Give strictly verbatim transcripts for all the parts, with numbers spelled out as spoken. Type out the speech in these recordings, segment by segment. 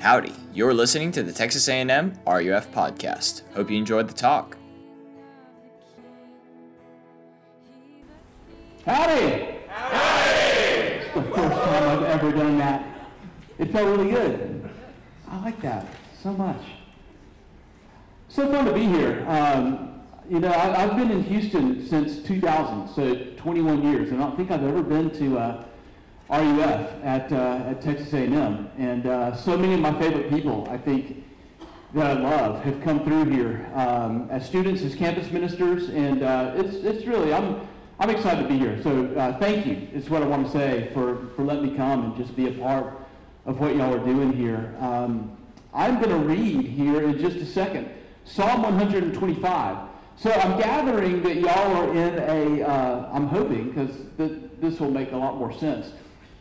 Howdy, you're listening to the Texas A and M R U F podcast. Hope you enjoyed the talk. Howdy! Howdy! It's the first time I've ever done that. It felt really good. I like that so much. So fun to be here. Um, you know, I, I've been in Houston since two thousand, so twenty-one years, and I don't think I've ever been to uh, R U F at uh, at Texas A and M. And uh, so many of my favorite people, I think, that I love have come through here um, as students, as campus ministers, and uh, it's it's really I'm I'm excited to be here. So uh, thank you. It's what I want to say for for letting me come and just be a part of what y'all are doing here. Um, I'm going to read here in just a second. Psalm one twenty-five. So I'm gathering that y'all are in a, uh, I'm hoping, because th- this will make a lot more sense.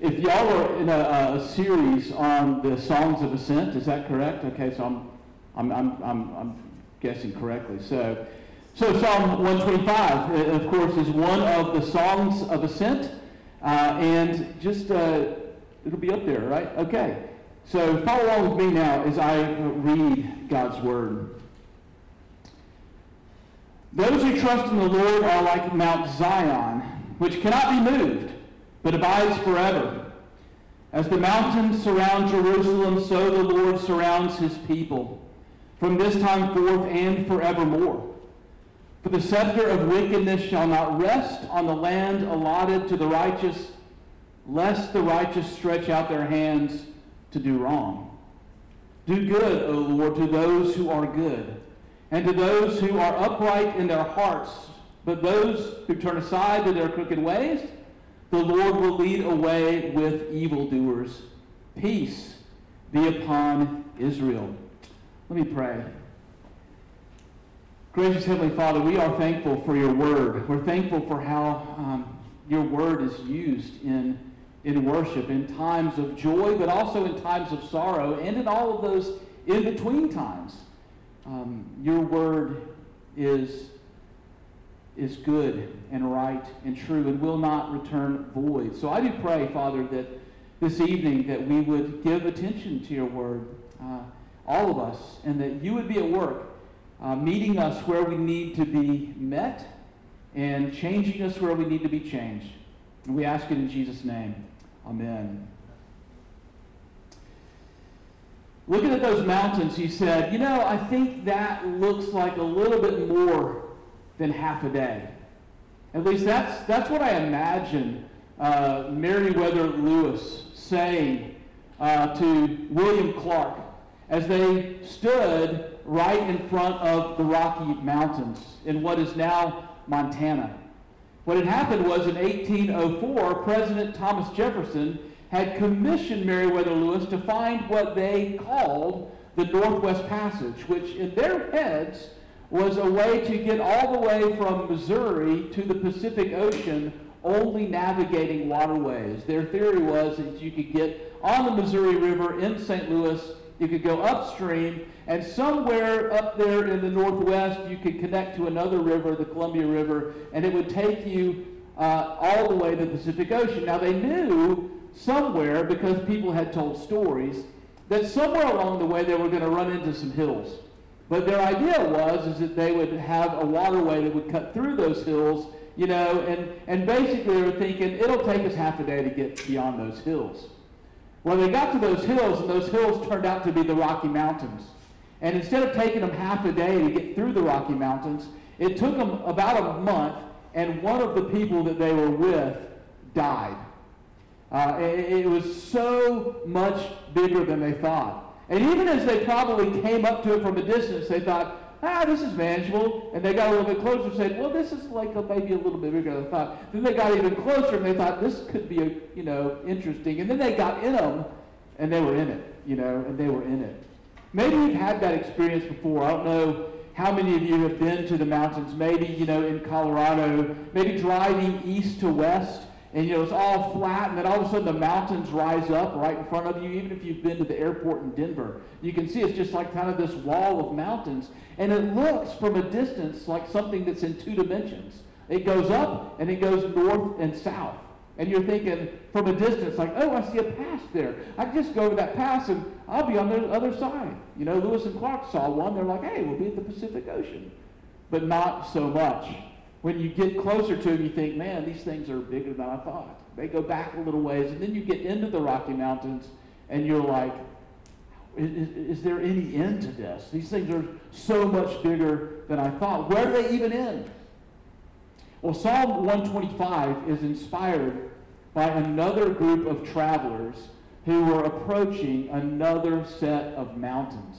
If y'all are in a, a series on the Psalms of Ascent, is that correct? Okay, so I'm I'm, I'm, I'm, I'm guessing correctly. So, so Psalm one twenty-five, of course, is one of the Psalms of Ascent, uh, and just, uh, it'll be up there, right? Okay, so follow along with me now as I read God's Word. Those who trust in the Lord are like Mount Zion, which cannot be moved, but abides forever. As the mountains surround Jerusalem, so the Lord surrounds his people, from this time forth and forevermore. For the scepter of wickedness shall not rest on the land allotted to the righteous, lest the righteous stretch out their hands to do wrong. Do good, O Lord, to those who are good, and to those who are upright in their hearts. But those who turn aside to their crooked ways, the Lord will lead away with evildoers. Peace be upon Israel. Let me pray. Gracious Heavenly Father, we are thankful for your word. We're thankful for how um, your word is used in, in worship, in times of joy, but also in times of sorrow, and in all of those in-between times. Um, your word is, is good and right and true and will not return void. So I do pray, Father, that this evening that we would give attention to your word, uh, all of us, and that you would be at work, uh, meeting us where we need to be met and changing us where we need to be changed. And we ask it in Jesus' name. Amen. Looking at those mountains, he said, you know, I think that looks like a little bit more than half a day. At least that's that's what I imagine uh, Meriwether Lewis saying uh, to William Clark as they stood right in front of the Rocky Mountains in what is now Montana. What had happened was in eighteen oh four, President Thomas Jefferson had commissioned Meriwether Lewis to find what they called the Northwest Passage, which in their heads was a way to get all the way from Missouri to the Pacific Ocean, only navigating waterways. Their theory was that you could get on the Missouri River in Saint Louis, you could go upstream, and somewhere up there in the Northwest, you could connect to another river, the Columbia River, and it would take you uh, all the way to the Pacific Ocean. Now they knew somewhere, because people had told stories, that somewhere along the way they were going to run into some hills. But their idea was is that they would have a waterway that would cut through those hills, you know, and, and basically they were thinking, it'll take us half a day to get beyond those hills. Well, they got to those hills, and those hills turned out to be the Rocky Mountains. And instead of taking them half a day to get through the Rocky Mountains, it took them about a month, and one of the people that they were with died. Uh, it, it was so much bigger than they thought. And even as they probably came up to it from a distance, they thought, ah, this is manageable. And they got a little bit closer and said, well, this is like a, maybe a little bit bigger than I thought. Then they got even closer and they thought, this could be, a, you know, interesting. And then they got in them and they were in it, you know, and they were in it. Maybe you've had that experience before. I don't know how many of you have been to the mountains. Maybe, you know, in Colorado, maybe driving east to west. And, you know, it's all flat, and then all of a sudden the mountains rise up right in front of you. Even if you've been to the airport in Denver, you can see it's just like kind of this wall of mountains. And it looks from a distance like something that's in two dimensions. It goes up, and it goes north and south. And you're thinking from a distance, like, oh, I see a pass there. I can just go over that pass and I'll be on the other side. You know, Lewis and Clark saw one. They're like, hey, we'll be at the Pacific Ocean. But not so much. When you get closer to them, you think, man, these things are bigger than I thought. They go back a little ways. And then you get into the Rocky Mountains and you're like, is, is there any end to this? These things are so much bigger than I thought. Where do they even end? Well, Psalm one twenty-five is inspired by another group of travelers who were approaching another set of mountains.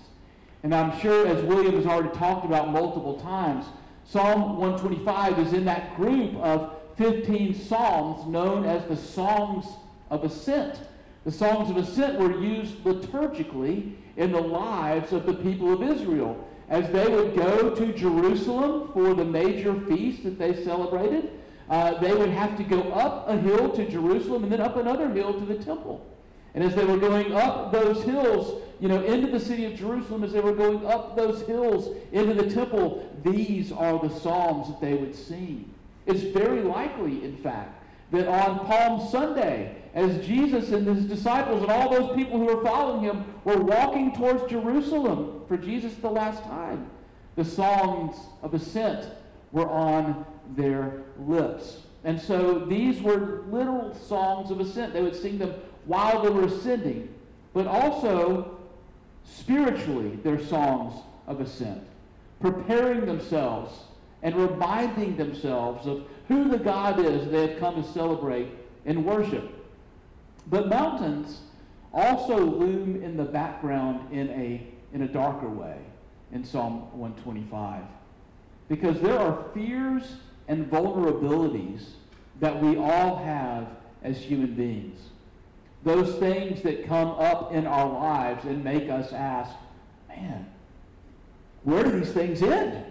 And I'm sure, as William has already talked about multiple times, Psalm one twenty-five is in that group of fifteen psalms known as the Psalms of Ascent. The Psalms of Ascent were used liturgically in the lives of the people of Israel, as they would go to Jerusalem for the major feast that they celebrated. Uh, they would have to go up a hill to Jerusalem and then up another hill to the temple. And as they were going up those hills, you know, into the city of Jerusalem, as they were going up those hills into the temple, these are the psalms that they would sing. It's very likely, in fact, that on Palm Sunday, as Jesus and his disciples and all those people who were following him were walking towards Jerusalem for Jesus the last time, the Psalms of Ascent were on their lips. And so these were literal Psalms of Ascent. They would sing them while they were ascending, but also spiritually their Psalms of Ascent, preparing themselves and reminding themselves of who the God is they have come to celebrate and worship. But mountains also loom in the background in a in a darker way in Psalm one twenty-five, because there are fears and vulnerabilities that we all have as human beings. Those things that come up in our lives and make us ask, man, where do these things end?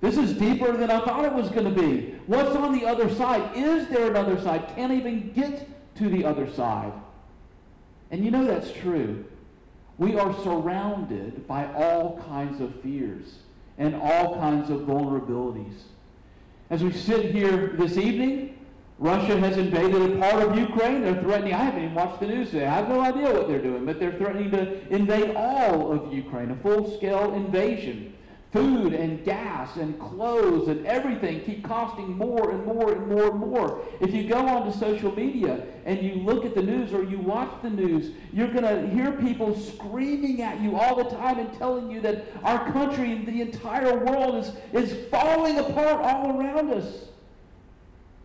This is deeper than I thought it was going to be. What's on the other side? Is there another side? Can't even get to the other side. And you know that's true. We are surrounded by all kinds of fears and all kinds of vulnerabilities. As we sit here this evening, Russia has invaded a part of Ukraine. They're threatening, I haven't even watched the news today. I have no idea what they're doing, but they're threatening to invade all of Ukraine, a full-scale invasion. Food and gas and clothes and everything keep costing more and more and more and more. If you go onto social media and you look at the news or you watch the news, you're going to hear people screaming at you all the time and telling you that our country and the entire world is, is falling apart all around us.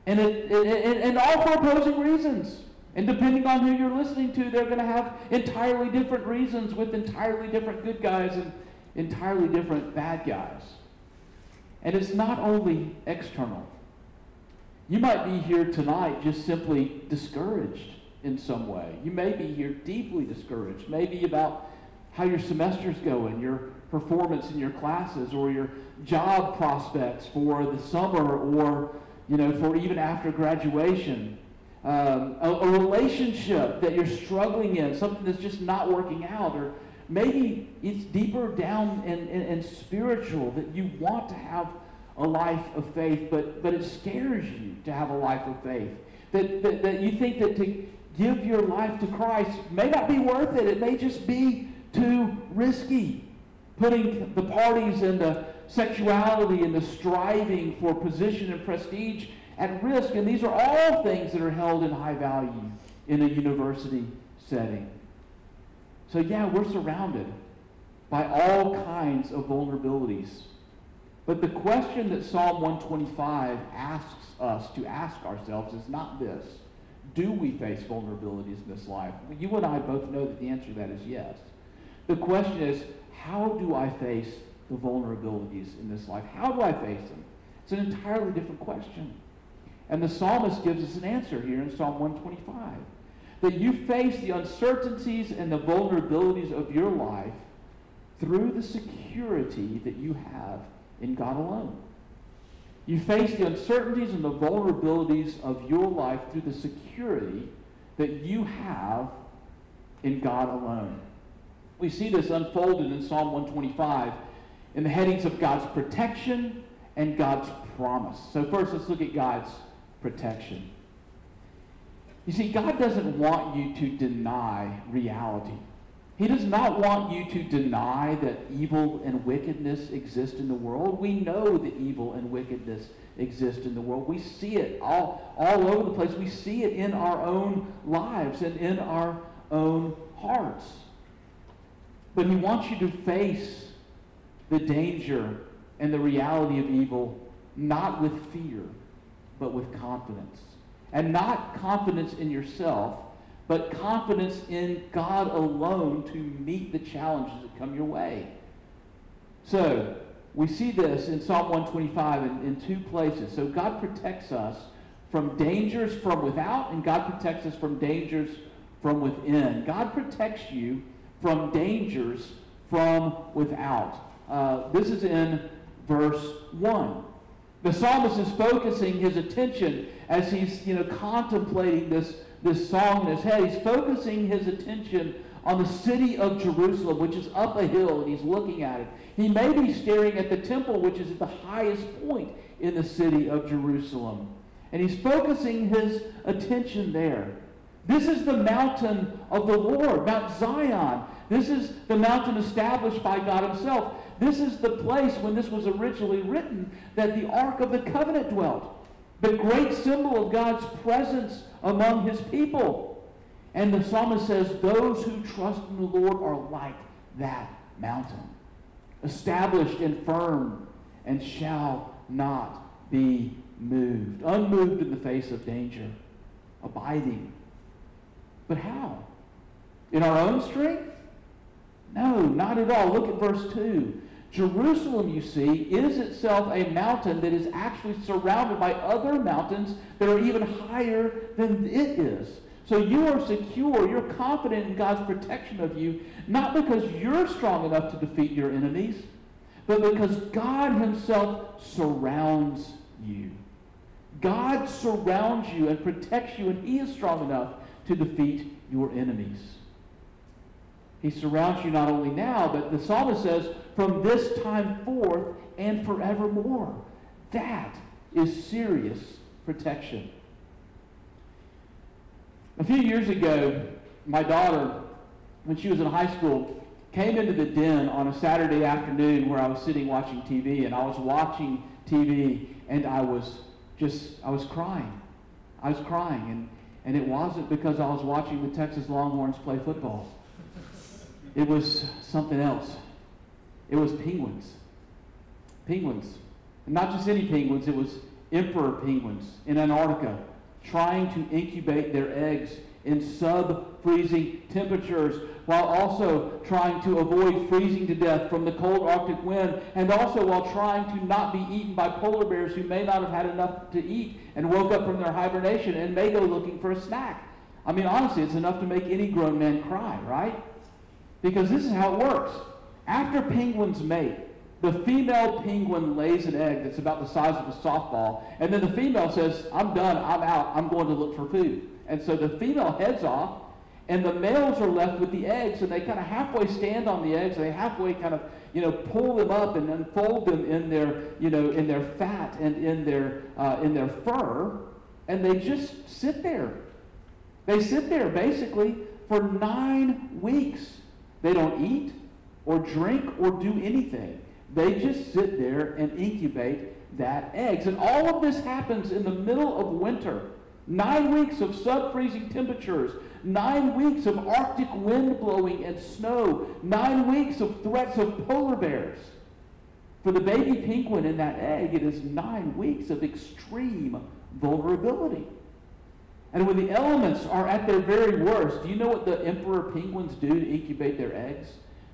And, it, it, it, and all for opposing reasons. And depending on who you're listening to, they're going to have entirely different reasons with entirely different good guys and entirely different bad guys. And it's not only external. You might be here tonight just simply discouraged in some way. You may be here deeply discouraged, maybe about how your semester's going, your performance in your classes, or your job prospects for the summer, or, you know, for even after graduation. Um, a, a relationship that you're struggling in, something that's just not working out, or maybe it's deeper down and, and, and spiritual that you want to have a life of faith, but, but it scares you to have a life of faith. That, that, that you think that to give your life to Christ may not be worth it. It may just be too risky. Putting the parties and the sexuality and the striving for position and prestige at risk. And these are all things that are held in high value in a university setting. So yeah, we're surrounded by all kinds of vulnerabilities. But the question that Psalm one twenty-five asks us to ask ourselves is not this: do we face vulnerabilities in this life? You and I both know that the answer to that is yes. The question is, how do I face the vulnerabilities in this life? How do I face them? It's an entirely different question. And the psalmist gives us an answer here in Psalm one twenty-five. That you face the uncertainties and the vulnerabilities of your life through the security that you have in God alone. You face the uncertainties and the vulnerabilities of your life through the security that you have in God alone. We see this unfolded in Psalm one twenty-five in the headings of God's protection and God's promise. So first, let's look at God's protection. You see, God doesn't want you to deny reality. He does not want you to deny that evil and wickedness exist in the world. We know that evil and wickedness exist in the world. We see it all, all over the place. We see it in our own lives and in our own hearts. But he wants you to face the danger and the reality of evil, not with fear, but with confidence. And not confidence in yourself, but confidence in God alone to meet the challenges that come your way. So, we see this in Psalm one twenty-five in, in two places. So God protects us from dangers from without, and God protects us from dangers from within. God protects you from dangers from without. Uh, this is in verse one. The psalmist is focusing his attention as he's, you know, contemplating this This song in his head. He's focusing his attention on the city of Jerusalem, which is up a hill, and he's looking at it. He may be staring at the temple, which is at the highest point in the city of Jerusalem. And he's focusing his attention there. This is the mountain of the Lord, Mount Zion. This is the mountain established by God himself. This is the place, when this was originally written, that the Ark of the Covenant dwelt. The great symbol of God's presence among his people. And the psalmist says, those who trust in the Lord are like that mountain, established and firm, and shall not be moved. Unmoved in the face of danger, abiding. But how? In our own strength? No, not at all. Look at verse two. Jerusalem, you see, is itself a mountain that is actually surrounded by other mountains that are even higher than it is. So you are secure, you're confident in God's protection of you, not because you're strong enough to defeat your enemies, but because God himself surrounds you. God surrounds you and protects you, and he is strong enough to defeat your enemies. He surrounds you not only now, but the psalmist says, from this time forth and forevermore. That is serious protection. A few years ago, my daughter, when she was in high school, came into the den on a Saturday afternoon where I was sitting watching T V, and I was watching T V, and I was just, I was crying. I was crying, and, and it wasn't because I was watching the Texas Longhorns play football. It was something else. It was penguins. Penguins. And not just any penguins, it was emperor penguins in Antarctica trying to incubate their eggs in sub-freezing temperatures while also trying to avoid freezing to death from the cold Arctic wind, and also while trying to not be eaten by polar bears who may not have had enough to eat and woke up from their hibernation and may go looking for a snack. I mean, honestly, it's enough to make any grown man cry, right? Because this is how it works. After penguins mate, the female penguin lays an egg that's about the size of a softball, and then the female says, I'm done, I'm out, I'm going to look for food. And so the female heads off, and the males are left with the eggs, and they kind of halfway stand on the eggs, they halfway kind of, you know, pull them up and unfold them in their, you know, in their fat and in their, uh, in their fur, and they just sit there. They sit there, basically, for nine weeks. They don't eat or drink or do anything. They just sit there and incubate that eggs. And all of this happens in the middle of winter. Nine weeks of sub-freezing temperatures. Nine weeks of Arctic wind blowing and snow. Nine weeks of threats of polar bears. For the baby penguin in that egg, it is nine weeks of extreme vulnerability. And when the elements are at their very worst, do you know what the emperor penguins do to incubate their eggs?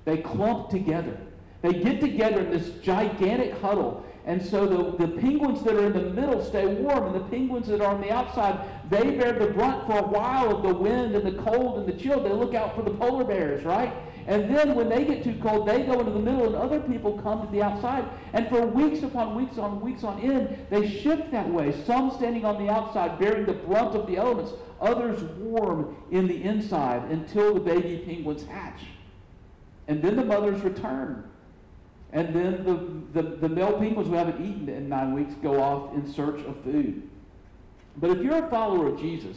They clump together. They get together in this gigantic huddle. And so the, the penguins that are in the middle stay warm, and the penguins that are on the outside, they bear the brunt for a while of the wind and the cold and the chill. They look out for the polar bears, right? And then when they get too cold, they go into the middle, and other people come to the outside. And for weeks upon weeks on weeks on end, they shift that way. Some standing on the outside, bearing the brunt of the elements. Others warm in the inside until the baby penguins hatch. And then the mothers return. And then the, the, the male penguins who haven't eaten in nine weeks go off in search of food. But if you're a follower of Jesus,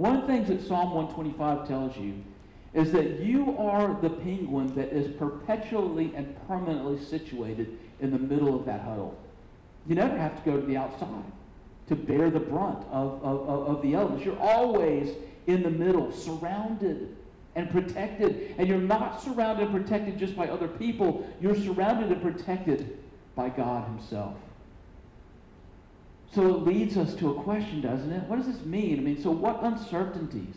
One of the things that Psalm one twenty-five tells you is that you are the penguin that is perpetually and permanently situated in the middle of that huddle. You never have to go to the outside to bear the brunt of, of, of the elements. You're always in the middle, surrounded and protected. And you're not surrounded and protected just by other people. You're surrounded and protected by God himself. So it leads us to a question, doesn't it? What does this mean? I mean, so what uncertainties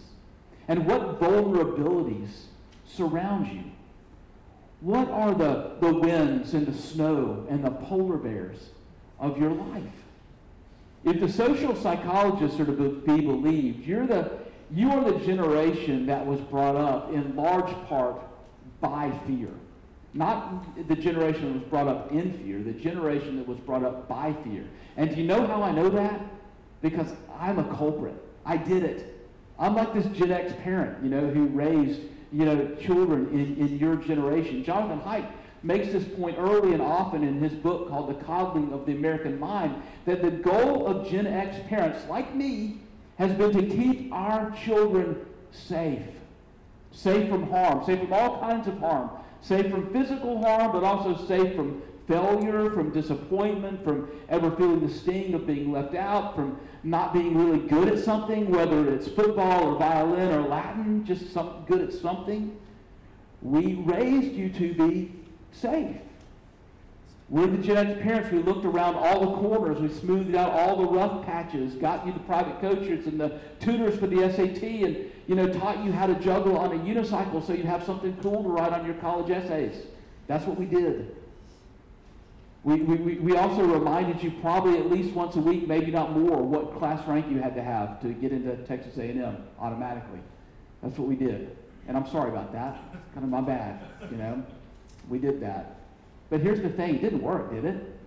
and what vulnerabilities surround you? What are the, the winds and the snow and the polar bears of your life? If the social psychologists are to be believed, you're the, you are the generation that was brought up in large part by fear. Not the generation that was brought up in fear, the generation that was brought up by fear. And do you know how I know that? Because I'm a culprit. I did it. I'm like this Gen X parent, you know, who raised, you know, children in, in your generation. Jonathan Haidt makes this point early and often in his book called The Coddling of the American Mind, that the goal of Gen X parents, like me, has been to keep our children safe. Safe from harm, safe from all kinds of harm. Safe from physical harm, but also safe from failure, from disappointment, from ever feeling the sting of being left out, from not being really good at something, whether it's football or violin or Latin, just some, good at something. We raised you to be safe. We're the Gen X parents. We looked around all the corners. We smoothed out all the rough patches, got you the private coaches and the tutors for the S A T, and you know, taught you how to juggle on a unicycle so you'd have something cool to write on your college essays. That's what we did. We, we, we also reminded you probably at least once a week, maybe not more, what class rank you had to have to get into Texas A and M automatically. That's what we did. And I'm sorry about that. It's kind of my bad, you know. We did that. But here's the thing. It didn't work, did it?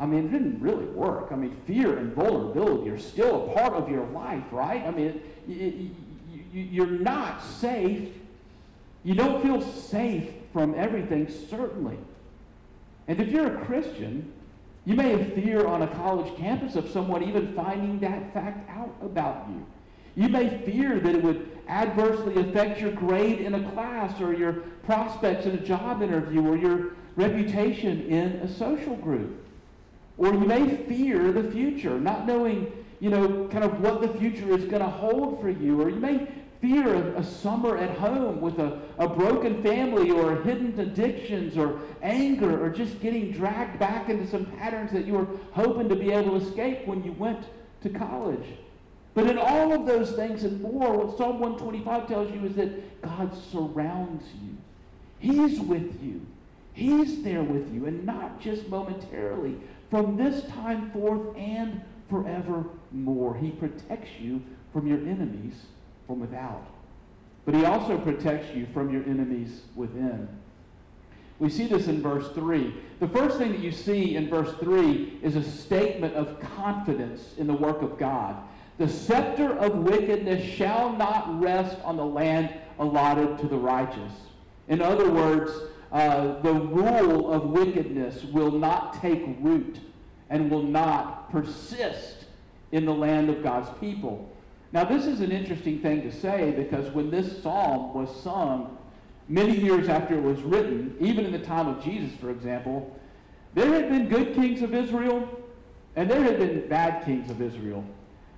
I mean, it didn't really work. I mean, fear and vulnerability are still a part of your life, right? I mean, it, it, it, you're not safe. You don't feel safe from everything, certainly. And if you're a Christian, you may have fear on a college campus of someone even finding that fact out about you. You may fear that it would adversely affect your grade in a class or your prospects in a job interview or your reputation in a social group. Or you may fear the future, not knowing, you know, kind of what the future is going to hold for you. Or you may fear a, a summer at home with a, a broken family or hidden addictions or anger or just getting dragged back into some patterns that you were hoping to be able to escape when you went to college. But in all of those things and more, what Psalm one twenty-five tells you is that God surrounds you. He's with you. He's there with you, and not just momentarily. From this time forth and forevermore, he protects you from your enemies from without. But he also protects you from your enemies within. We see this in verse three. The first thing that you see in verse three is a statement of confidence in the work of God. The scepter of wickedness shall not rest on the land allotted to the righteous. In other words, uh, the rule of wickedness will not take root and will not persist in the land of God's people. Now, this is an interesting thing to say, because when this psalm was sung, many years after it was written, even in the time of Jesus, for example, there had been good kings of Israel, and there had been bad kings of Israel.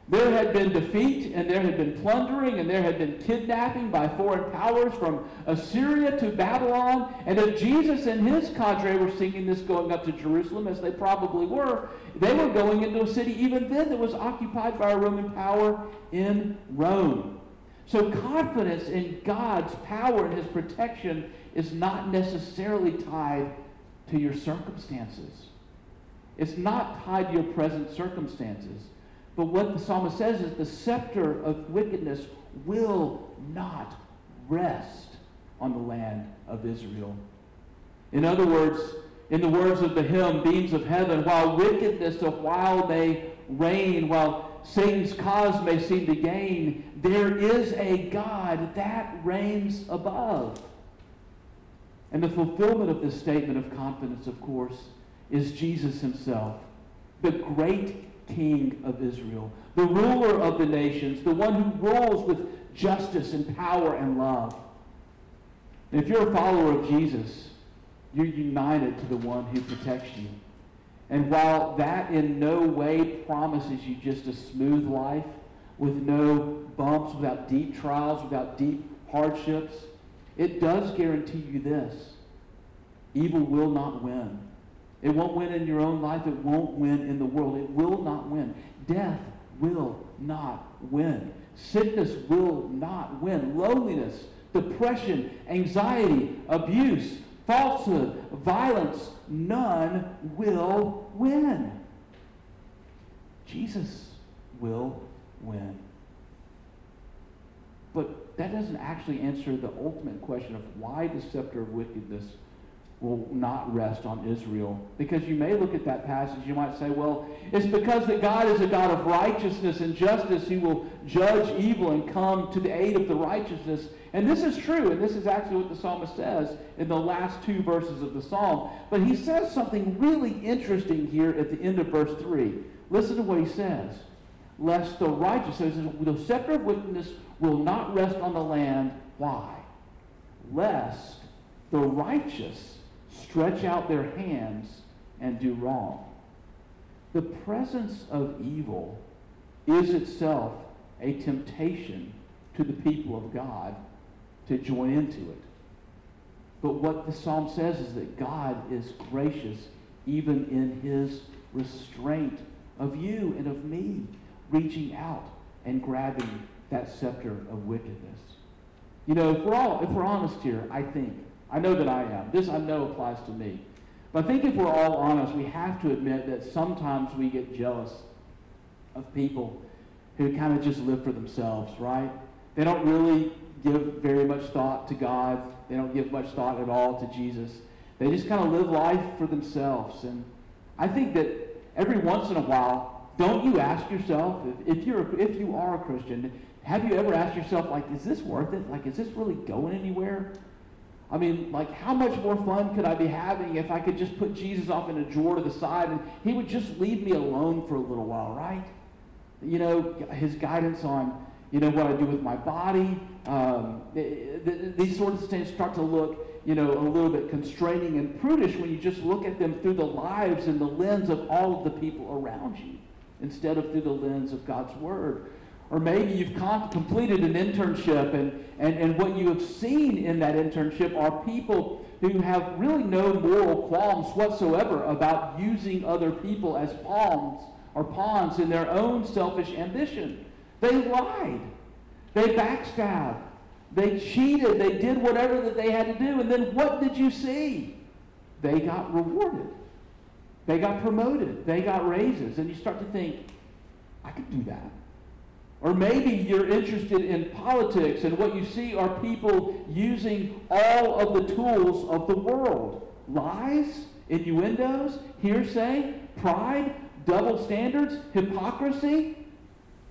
There had been defeat, and there had been plundering, and there had been kidnapping by foreign powers from Assyria to Babylon. And if Jesus and his cadre were singing this going up to Jerusalem, as they probably were, they were going into a city even then that was occupied by a Roman power in Rome. So confidence in God's power and his protection is not necessarily tied to your circumstances. It's not tied to your present circumstances. But what the psalmist says is the scepter of wickedness will not rest on the land of Israel. In other words, in the words of the hymn, Beams of Heaven, while wickedness a while may reign, while Satan's cause may seem to gain, there is a God that reigns above. And the fulfillment of this statement of confidence, of course, is Jesus himself, the great King of Israel, the ruler of the nations, the one who rules with justice and power and love. And if you're a follower of Jesus, you're united to the one who protects you. And while that in no way promises you just a smooth life, with no bumps, without deep trials, without deep hardships, it does guarantee you this: evil will not win. It won't win in your own life. It won't win in the world. It will not win. Death will not win. Sickness will not win. Loneliness, depression, anxiety, abuse, falsehood, violence, none will win. Jesus will win. But that doesn't actually answer the ultimate question of why the scepter of wickedness will not rest on Israel. Because you may look at that passage, you might say, well, it's because that God is a God of righteousness and justice. He will judge evil and come to the aid of the righteousness. And this is true, and this is actually what the psalmist says in the last two verses of the psalm. But he says something really interesting here at the end of verse three. Listen to what he says. Lest the righteous, so he says, the scepter of wickedness will not rest on the land. Why? Lest the righteous stretch out their hands and do wrong. The presence of evil is itself a temptation to the people of God to join into it. But what the psalm says is that God is gracious even in his restraint of you and of me reaching out and grabbing that scepter of wickedness. You know, if we're, all, if we're honest here, I think, I know that I am. This I know applies to me. But I think if we're all honest, we have to admit that sometimes we get jealous of people who kind of just live for themselves, right? They don't really give very much thought to God. They don't give much thought at all to Jesus. They just kind of live life for themselves. And I think that every once in a while, don't you ask yourself, if, if you're if you are a Christian, have you ever asked yourself, like, is this worth it? Like, is this really going anywhere? I mean, like, how much more fun could I be having if I could just put Jesus off in a drawer to the side and he would just leave me alone for a little while, right? You know, his guidance on, you know, what I do with my body. Um, th- th- these sorts of things start to look, you know, a little bit constraining and prudish when you just look at them through the lives and the lens of all of the people around you instead of through the lens of God's Word. Or maybe you've com- completed an internship, and, and, and what you have seen in that internship are people who have really no moral qualms whatsoever about using other people as pawns or pawns in their own selfish ambition. They lied. They backstabbed. They cheated. They did whatever that they had to do. And then what did you see? They got rewarded. They got promoted. They got raises. And you start to think, I could do that. Or maybe you're interested in politics, and what you see are people using all of the tools of the world. Lies, innuendos, hearsay, pride, double standards, hypocrisy,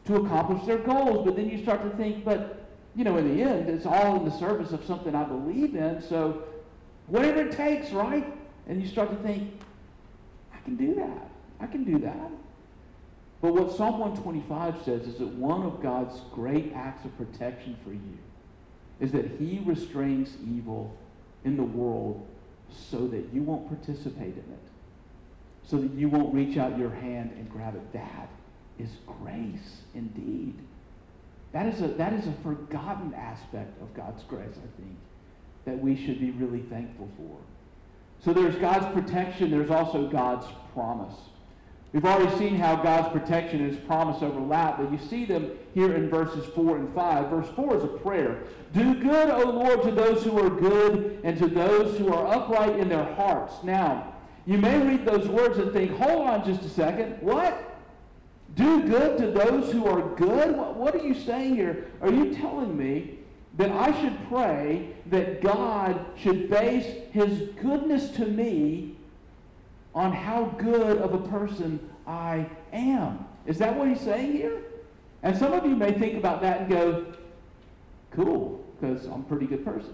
to accomplish their goals. But then you start to think, but, you know, in the end, it's all in the service of something I believe in, so whatever it takes, right? And you start to think, I can do that. I can do that. But what Psalm one twenty-five says is that one of God's great acts of protection for you is that he restrains evil in the world so that you won't participate in it, so that you won't reach out your hand and grab it. That is grace indeed. That is a, that is a forgotten aspect of God's grace, I think, that we should be really thankful for. So there's God's protection. There's also God's promise. We've already seen how God's protection and his promise overlap, but you see them here in verses four and five. Verse four is a prayer. Do good, O Lord, to those who are good and to those who are upright in their hearts. Now, you may read those words and think, hold on just a second. What? Do good to those who are good? What, what are you saying here? Are you telling me that I should pray that God should base his goodness to me on how good of a person I am? Is that what he's saying here? And some of you may think about that and go, cool, because I'm a pretty good person.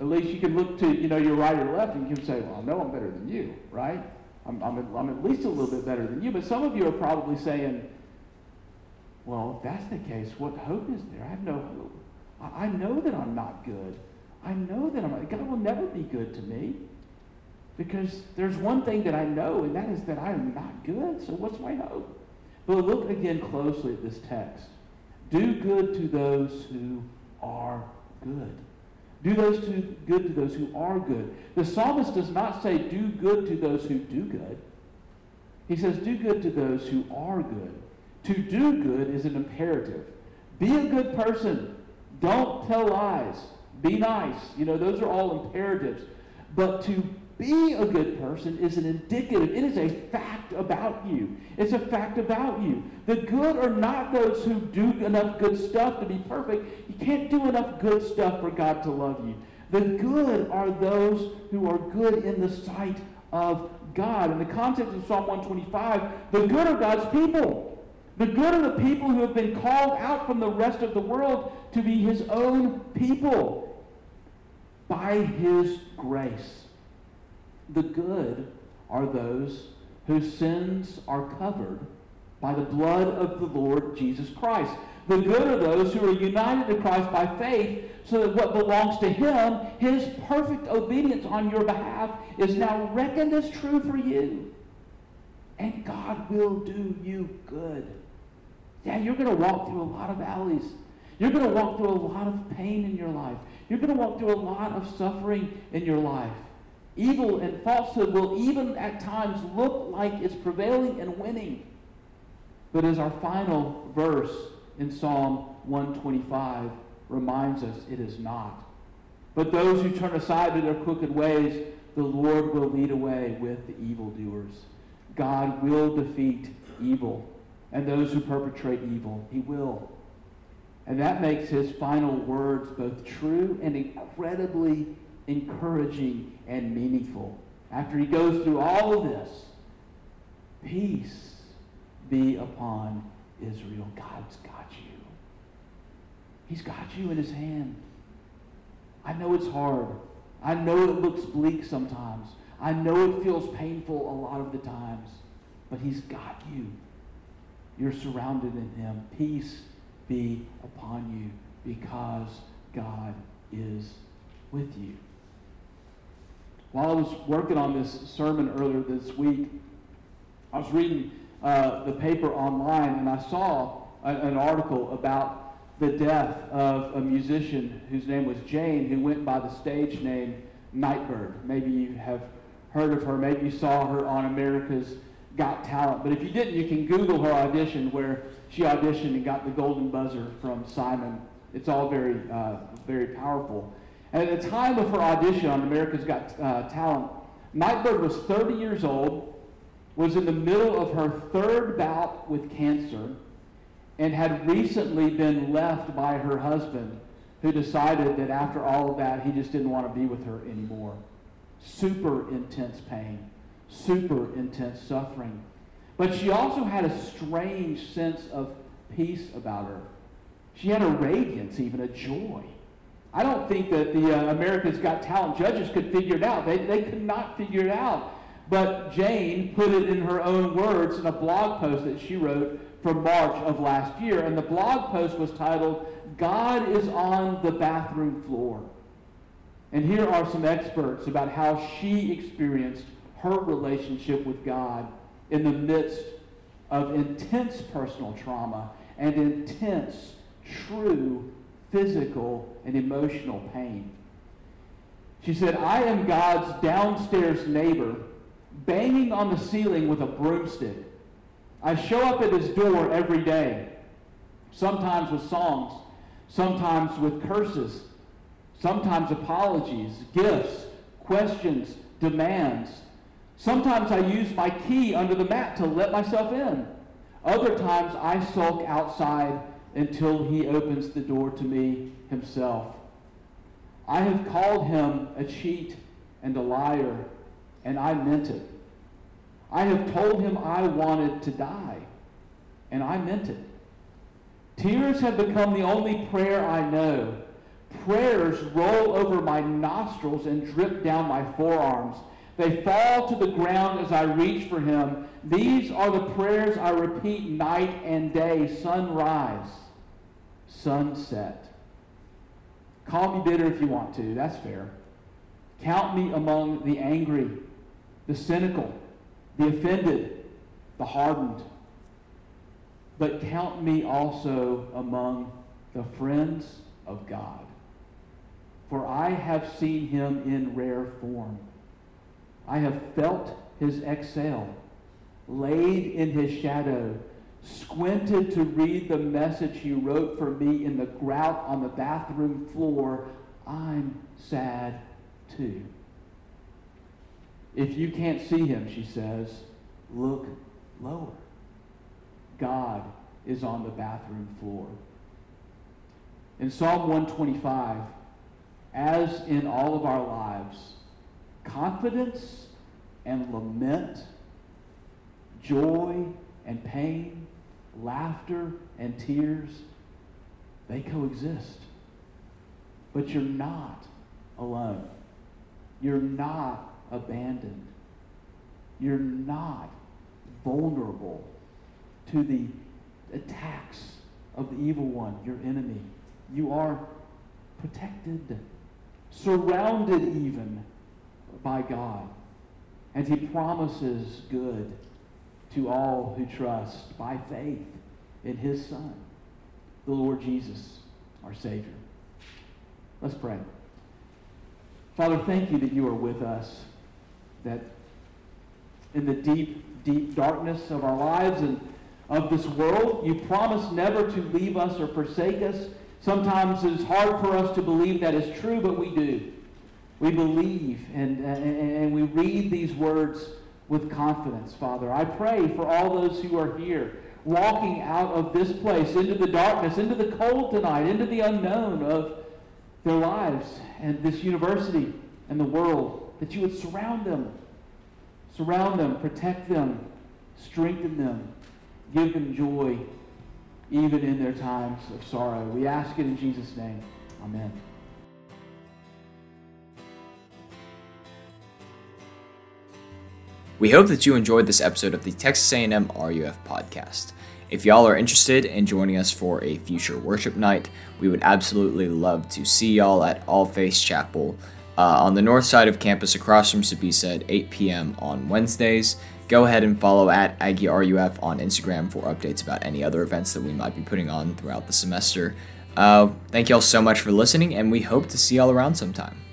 At least you can look to, you know, your right or left, and you can say, well, I know I'm better than you, right? I'm, I'm, at, I'm at least a little bit better than you. But some of you are probably saying, well, if that's the case, what hope is there? I have no hope. I, I know that I'm not good. I know that I'm not, God will never be good to me. Because there's one thing that I know, and that is that I am not good. So what's my hope? But look again closely at this text. Do good to those who are good. Do those to, good to those who are good. The psalmist does not say do good to those who do good. He says do good to those who are good. To do good is an imperative. Be a good person. Don't tell lies. Be nice. You know, those are all imperatives. But to be a good person is an indicative. It is a fact about you. It's a fact about you. The good are not those who do enough good stuff to be perfect. You can't do enough good stuff for God to love you. The good are those who are good in the sight of God. In the context of Psalm one twenty-five, the good are God's people. The good are the people who have been called out from the rest of the world to be his own people by his grace. The good are those whose sins are covered by the blood of the Lord Jesus Christ. The good are those who are united to Christ by faith, so that what belongs to him, his perfect obedience on your behalf, is now reckoned as true for you. And God will do you good. Yeah, you're going to walk through a lot of valleys. You're going to walk through a lot of pain in your life. You're going to walk through a lot of suffering in your life. Evil and falsehood will even at times look like it's prevailing and winning. But as our final verse in Psalm one twenty-five reminds us, it is not. But those who turn aside to their crooked ways, the Lord will lead away with the evildoers. God will defeat evil, and those who perpetrate evil, he will. And that makes his final words both true and incredibly encouraging and meaningful. After he goes through all of this, peace be upon Israel. God's got you. He's got you in his hand. I know it's hard. I know it looks bleak sometimes. I know it feels painful a lot of the times. But he's got you. You're surrounded in him. Peace be upon you because God is with you. While I was working on this sermon earlier this week, I was reading uh, the paper online, and I saw a, an article about the death of a musician whose name was Jane, who went by the stage name Nightbird. Maybe you have heard of her. Maybe you saw her on America's Got Talent. But if you didn't, you can Google her audition, where she auditioned and got the golden buzzer from Simon. It's all very, uh, very powerful. And at the time of her audition on America's Got uh, Talent, Nightbird was thirty years old, was in the middle of her third bout with cancer, and had recently been left by her husband, who decided that after all of that, he just didn't want to be with her anymore. Super intense pain, super intense suffering. But she also had a strange sense of peace about her. She had a radiance, even a joy. I don't think that the uh, America's Got Talent judges could figure it out. They, they could not figure it out. But Jane put it in her own words in a blog post that she wrote from March of last year. And the blog post was titled, God is on the Bathroom Floor. And here are some excerpts about how she experienced her relationship with God in the midst of intense personal trauma and intense, true physical and emotional pain. She said, I am God's downstairs neighbor, banging on the ceiling with a broomstick. I show up at his door every day, sometimes with songs, sometimes with curses, sometimes apologies, gifts, questions, demands. Sometimes I use my key under the mat to let myself in. Other times I sulk outside until he opens the door to me himself. I have called him a cheat and a liar, and I meant it. I have told him I wanted to die, and I meant it. Tears have become the only prayer I know. Prayers roll over my nostrils and drip down my forearms. They fall to the ground as I reach for him. These are the prayers I repeat night and day, sunrise, sunset. Call me bitter if you want to, that's fair. Count me among the angry, the cynical, the offended, the hardened. But count me also among the friends of God. For I have seen him in rare form. I have felt his exhale, laid in his shadow, squinted to read the message he wrote for me in the grout on the bathroom floor. I'm sad too. If you can't see him, she says, look lower. God is on the bathroom floor. In Psalm one twenty-five, as in all of our lives, confidence and lament, joy and pain, laughter and tears, they coexist. But you're not alone. You're not abandoned. You're not vulnerable to the attacks of the evil one, your enemy. You are protected, surrounded even by God. And he promises good to all who trust by faith in his Son, the Lord Jesus, our Savior. Let's pray. Father, thank you that you are with us, that in the deep, deep darkness of our lives and of this world, you promise never to leave us or forsake us. Sometimes it's hard for us to believe that is true, but we do. We believe and, and, and we read these words with confidence, Father. I pray for all those who are here, walking out of this place into the darkness, into the cold tonight, into the unknown of their lives and this university and the world, that you would surround them, surround them, protect them, strengthen them, give them joy, even in their times of sorrow. We ask it in Jesus' name. Amen. We hope that you enjoyed this episode of the Texas A and M R U F podcast. If y'all are interested in joining us for a future worship night, we would absolutely love to see y'all at All Faiths Chapel uh, on the north side of campus across from Sabisa at eight p.m. on Wednesdays. Go ahead and follow at AggieRUF on Instagram for updates about any other events that we might be putting on throughout the semester. Uh, thank y'all so much for listening, and we hope to see y'all around sometime.